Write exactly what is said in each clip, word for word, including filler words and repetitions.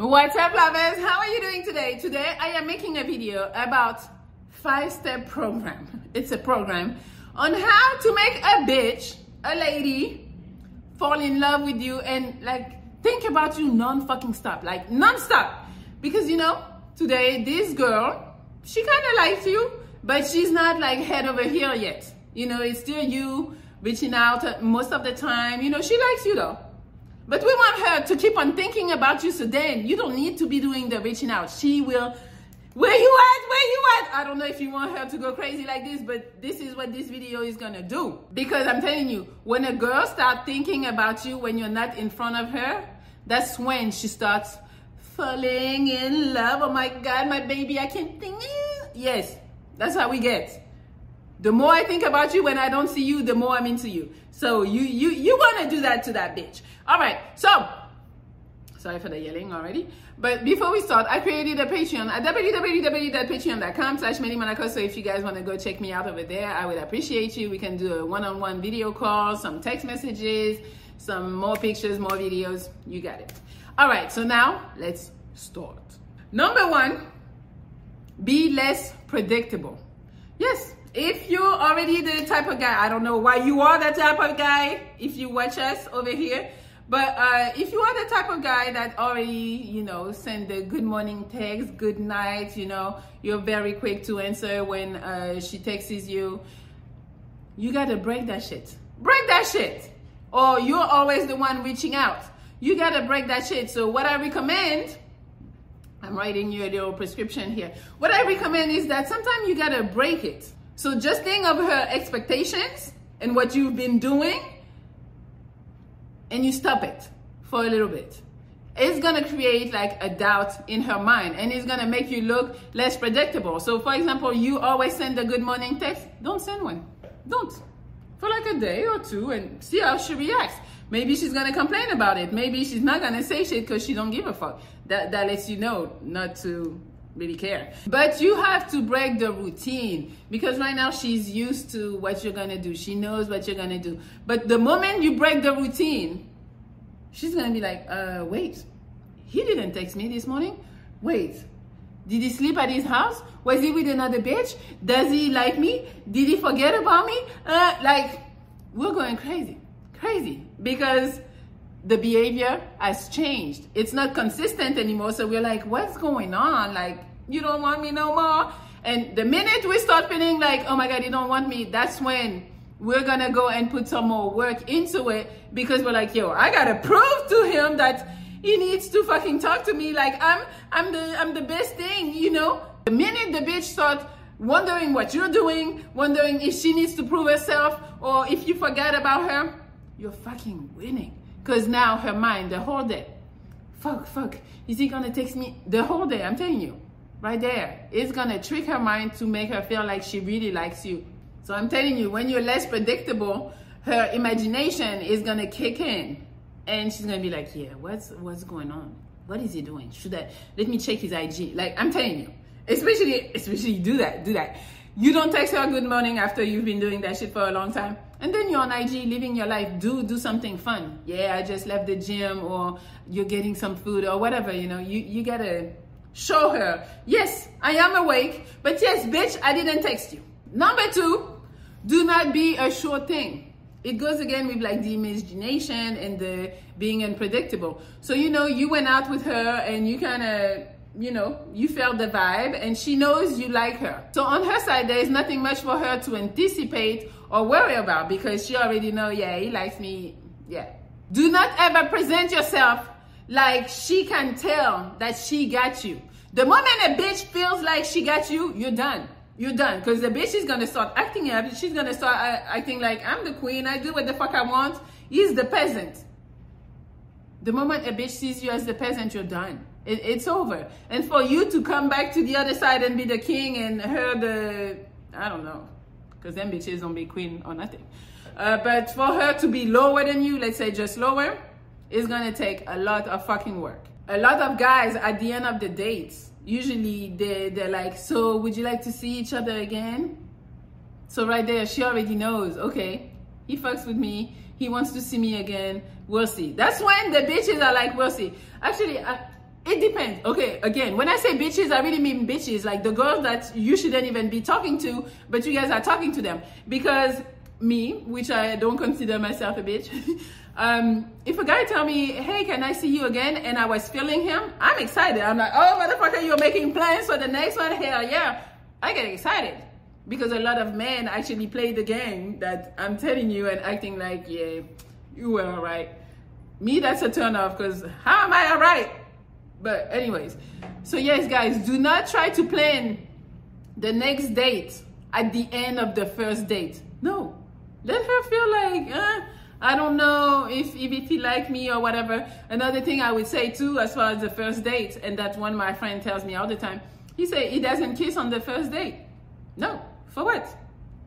What's up, lovers? How are you doing today? Today I am making a video about five-step program. It's a program on how to make a bitch, a lady, fall in love with you and like think about you non-fucking stop, like non-stop. Because you know, today this girl, she kind of likes you, but she's not like head over here yet. You know, it's still you reaching out most of the time. You know, she likes you though. But we want her to keep on thinking about you, so then you don't need to be doing the reaching out. She will, where you at, where you at? I don't know if you want her to go crazy like this, but this is what this video is gonna do. Because I'm telling you, when a girl starts thinking about you when you're not in front of her, that's when she starts falling in love. Oh my God, my baby, I can't think. Yes, that's how we get. The more I think about you when I don't see you, the more I'm into you. So you you you want to do that to that bitch. All right, so, sorry for the yelling already. But before we start, I created a Patreon at www.patreon.com slash Melli Monaco. So if you guys want to go check me out over there, I would appreciate you. We can do a one-on-one video call, some text messages, some more pictures, more videos. You got it. All right, so now let's start. Number one, be less predictable. Yes. If you're already the type of guy, I don't know why you are that type of guy if you watch us over here, but uh, if you are the type of guy that already, you know, send the good morning text, good night, you know, you're very quick to answer when uh, she texts you, you gotta break that shit. Break that shit! Or you're always the one reaching out. You gotta break that shit. So what I recommend, I'm writing you a little prescription here. What I recommend is that sometimes you gotta break it. So just think of her expectations and what you've been doing, and you stop it for a little bit. It's gonna create like a doubt in her mind, and it's gonna make you look less predictable. So for example, you always send a good morning text. Don't send one. Don't. For like a day or two and see how she reacts. Maybe she's gonna complain about it. Maybe she's not gonna say shit because she don't give a fuck. That, that lets you know not to really care. But you have to break the routine, because right now she's used to what you're gonna do. She knows what you're gonna do. But the moment you break the routine, she's gonna be like, uh, wait, he didn't text me this morning. Wait, did he sleep at his house? Was he with another bitch? Does he like me? Did he forget about me? Uh, like, we're going crazy, crazy, because the behavior has changed. It's not consistent anymore. So we're like, what's going on? Like, you don't want me no more. And the minute we start feeling like, oh my God, you don't want me, that's when we're gonna go and put some more work into it, because we're like, yo, I gotta prove to him that he needs to fucking talk to me. Like, I'm I'm the I'm the best thing, you know? The minute the bitch starts wondering what you're doing, wondering if she needs to prove herself or if you forgot about her, you're fucking winning. Because now her mind, the whole day, fuck, fuck, is he gonna text me? The whole day, I'm telling you, right there, it's gonna trick her mind to make her feel like she really likes you. So I'm telling you, when you're less predictable, her imagination is gonna kick in, and she's gonna be like, yeah, what's what's going on? What is he doing? Should I, let me check his I G. Like, I'm telling you, especially, especially do that, do that. You don't text her good morning after you've been doing that shit for a long time. And then you're on I G living your life. Do do something fun. Yeah, I just left the gym, or you're getting some food or whatever, you know. You, you gotta show her, yes, I am awake, but yes, bitch, I didn't text you. Number two, do not be a sure thing. It goes again with like the imagination and the being unpredictable. So, you know, you went out with her and you kind of, you know, you felt the vibe and she knows you like her. So on her side, there is nothing much for her to anticipate or worry about, because she already know, yeah, he likes me, yeah. Do not ever present yourself like she can tell that she got you. The moment a bitch feels like she got you, you're done. You're done, because the bitch is gonna start acting up. She's gonna start acting like, I'm the queen, I do what the fuck I want. He's the peasant. The moment a bitch sees you as the peasant, you're done. It, it's over. And for you to come back to the other side and be the king and her the, I don't know, because them bitches don't be queen or nothing. Uh, but for her to be lower than you, let's say just lower, is going to take a lot of fucking work. A lot of guys at the end of the dates, usually they, they're like, so would you like to see each other again? So right there, she already knows, okay, he fucks with me, he wants to see me again, we'll see. That's when the bitches are like, we'll see. Actually, I... It depends. Okay, again, when I say bitches, I really mean bitches. Like the girls that you shouldn't even be talking to, but you guys are talking to them. Because me, which I don't consider myself a bitch, um, if a guy tell me, hey, can I see you again? And I was feeling him, I'm excited. I'm like, oh, motherfucker, you're making plans for the next one? Hell yeah. I get excited. Because a lot of men actually play the game that I'm telling you and acting like, yeah, you were all right. Me, that's a turn off because how am I all right? But anyways, so yes, guys, do not try to plan the next date at the end of the first date. No, let her feel like, eh, I don't know if, if he liked me or whatever. Another thing I would say too, as far as the first date, and that one my friend tells me all the time, he say he doesn't kiss on the first date. No, for what?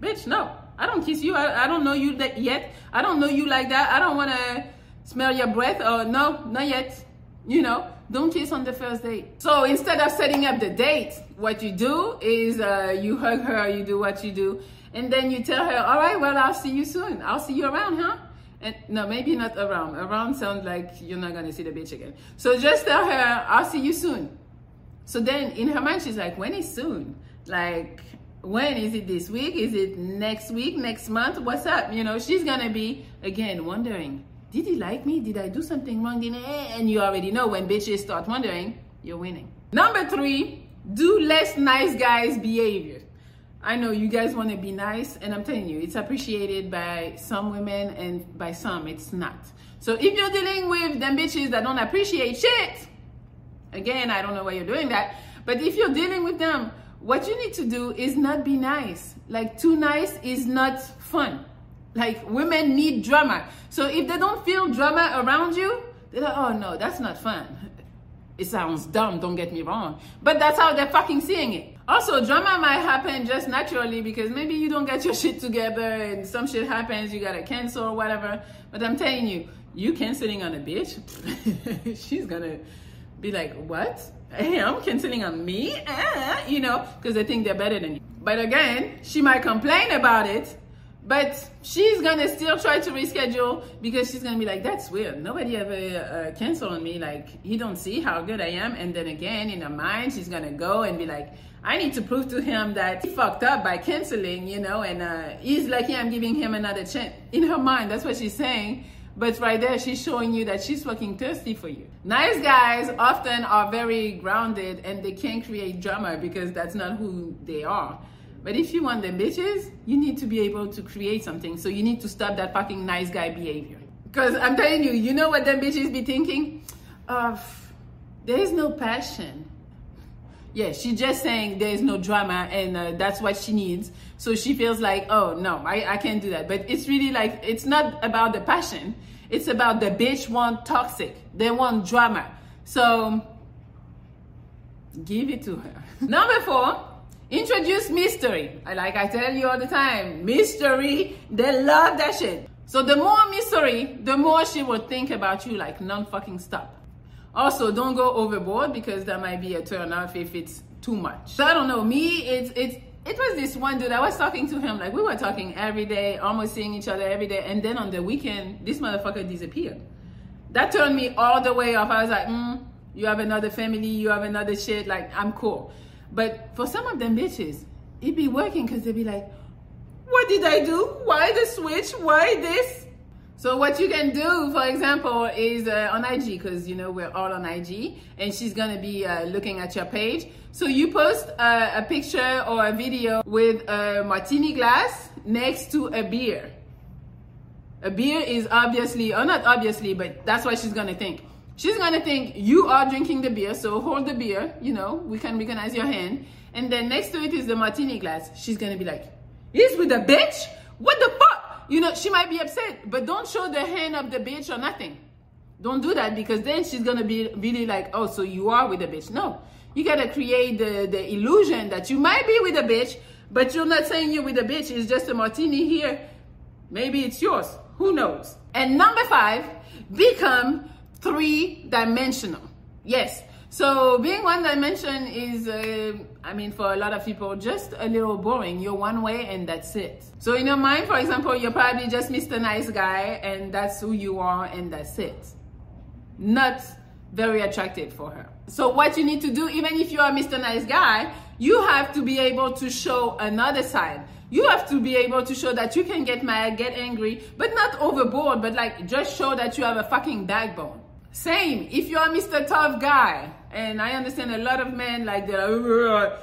Bitch, no, I don't kiss you. I, I don't know you that yet. I don't know you like that. I don't want to smell your breath or no, not yet, you know. Don't kiss on the first date. So instead of setting up the date, what you do is uh, you hug her, you do what you do, and then you tell her, all right, well, I'll see you soon. I'll see you around, huh? And no, maybe not around. Around sounds like you're not gonna see the bitch again. So just tell her, I'll see you soon. So then in her mind, she's like, when is soon? Like, when is it? This week? Is it next week, next month? What's up? You know, she's gonna be, again, wondering, did he like me? Did I do something wrong? And you already know when bitches start wondering, you're winning. Number three, do less nice guys behavior. I know you guys want to be nice, and I'm telling you, it's appreciated by some women and by some it's not. So if you're dealing with them bitches that don't appreciate shit, again, I don't know why you're doing that, but if you're dealing with them, what you need to do is not be nice. Like, too nice is not fun. Like, women need drama. So if they don't feel drama around you, they're like, oh no, that's not fun. It sounds dumb, don't get me wrong, but that's how they're fucking seeing it. Also, drama might happen just naturally because maybe you don't get your shit together and some shit happens, you gotta cancel or whatever. But I'm telling you, you canceling on a bitch, she's gonna be like, what? Hey, I'm canceling on me? Uh, you know, because they think they're better than you. But again, she might complain about it, but she's gonna still try to reschedule because she's gonna be like, that's weird. Nobody ever uh, canceled on me. Like, he don't see how good I am. And then again, in her mind, she's gonna go and be like, I need to prove to him that he fucked up by canceling, you know, and uh, he's lucky I'm giving him another chance. In her mind, that's what she's saying. But right there, she's showing you that she's fucking thirsty for you. Nice guys often are very grounded and they can't create drama because that's not who they are. But if you want them bitches, you need to be able to create something. So you need to stop that fucking nice guy behavior. Because I'm telling you, you know what them bitches be thinking? Uh, there is no passion. Yeah, she's just saying there is no drama and uh, that's what she needs. So she feels like, oh no, I, I can't do that. But it's really like, it's not about the passion. It's about the bitch want toxic. They want drama. So give it to her. Number four. Introduce mystery. Like I tell you all the time, mystery, they love that shit. So the more mystery, the more she will think about you like non-fucking stop. Also, don't go overboard because that might be a turn off if it's too much. So I don't know, me, it's, it's, it was this one dude, I was talking to him, like we were talking every day, almost seeing each other every day, and then on the weekend, this motherfucker disappeared. That turned me all the way off. I was like, mm, you have another family, you have another shit, like I'm cool. But for some of them bitches, it be working because they be like, what did I do? Why the switch? Why this? So what you can do, for example, is uh, on I G, because you know we're all on I G, and she's gonna be uh, looking at your page. So you post uh, a picture or a video with a martini glass next to a beer. A beer is obviously, or not obviously, but that's what she's gonna think. She's gonna think you are drinking the beer, so hold the beer, you know, we can recognize your hand. And then next to it is the martini glass. She's gonna be like, he's with a bitch? What the fuck? You know, she might be upset, but don't show the hand of the bitch or nothing. Don't do that because then she's gonna be really like, oh, so you are with a bitch. No, you gotta create the, the illusion that you might be with a bitch, but you're not saying you're with a bitch, it's just a martini here. Maybe it's yours, who knows? And number five, become three-dimensional. Yes, so being one dimension is uh, I mean, for a lot of people, just a little boring. You're one way and that's it. So in your mind, for example, you're probably just Mister Nice Guy and that's who you are and that's it. Not very attractive for her. So what you need to do, even if you are Mister Nice Guy, you have to be able to show another side. You have to be able to show that you can get mad, get angry, but not overboard, but like just show that you have a fucking backbone. Same, if you are Mister Tough Guy, and I understand a lot of men like that,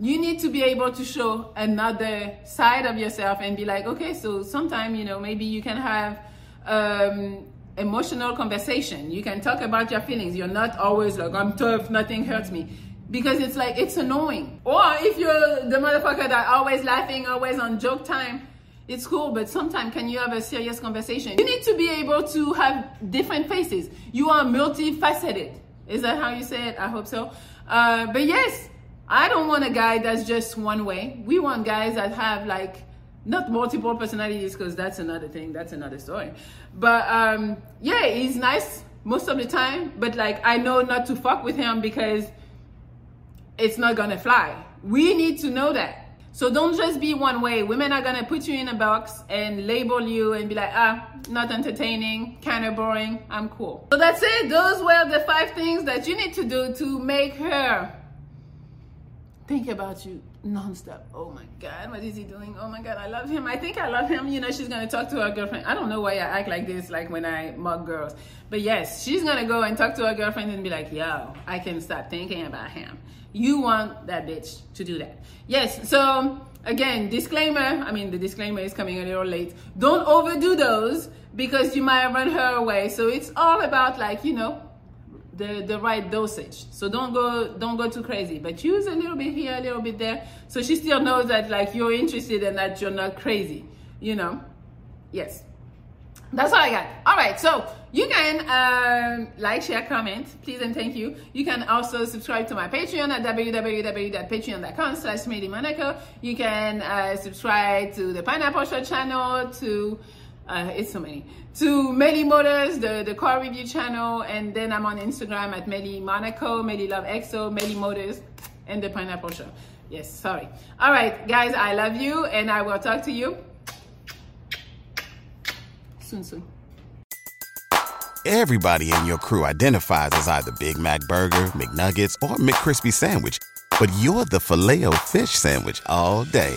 you need to be able to show another side of yourself and be like, okay, so sometime, you know, maybe you can have um, emotional conversation. You can talk about your feelings. You're not always like, I'm tough, nothing hurts me. Because it's like, it's annoying. Or if you're the motherfucker that always laughing, always on joke time, it's cool, but sometimes can you have a serious conversation? You need to be able to have different faces. You are multifaceted. Is that how you say it? I hope so. Uh, but yes, I don't want a guy that's just one way. We want guys that have like, not multiple personalities, because that's another thing, that's another story. But um, yeah, he's nice most of the time, but like, I know not to fuck with him because it's not gonna fly. We need to know that. So don't just be one way. Women are gonna put you in a box and label you and be like, ah, not entertaining, kind of boring, I'm cool. So that's it. Those were the five things that you need to do to make her think about you nonstop. Oh my God, what is he doing? Oh my God, I love him. I think I love him. You know, she's gonna talk to her girlfriend. I don't know why I act like this, like when I mock girls. But yes, she's gonna go and talk to her girlfriend and be like, yo, I can stop thinking about him. You want that bitch to do that. Yes, so again, disclaimer. I mean, the disclaimer is coming a little late. Don't overdo those because you might run her away. So it's all about like, you know, the, the right dosage. So don't go don't go too crazy, but use a little bit here, a little bit there. So she still knows that like you're interested and that you're not crazy, you know? Yes. That's all I got. All right, so you can um, like, share, comment, please and thank you. You can also subscribe to my Patreon at w w w dot patreon dot com slash Melli Monaco. You can uh, subscribe to the Pineapple Show channel, to, uh, it's so many, to Melli Motors, the, the car review channel, and then I'm on Instagram at Melli Monaco, Melli Love X O, Melli Motors, and the Pineapple Show. Yes, sorry. All right, guys, I love you, and I will talk to you soon, soon. Everybody in your crew identifies as either Big Mac Burger, McNuggets, or McCrispy Sandwich. But you're the Filet-O-Fish Sandwich all day.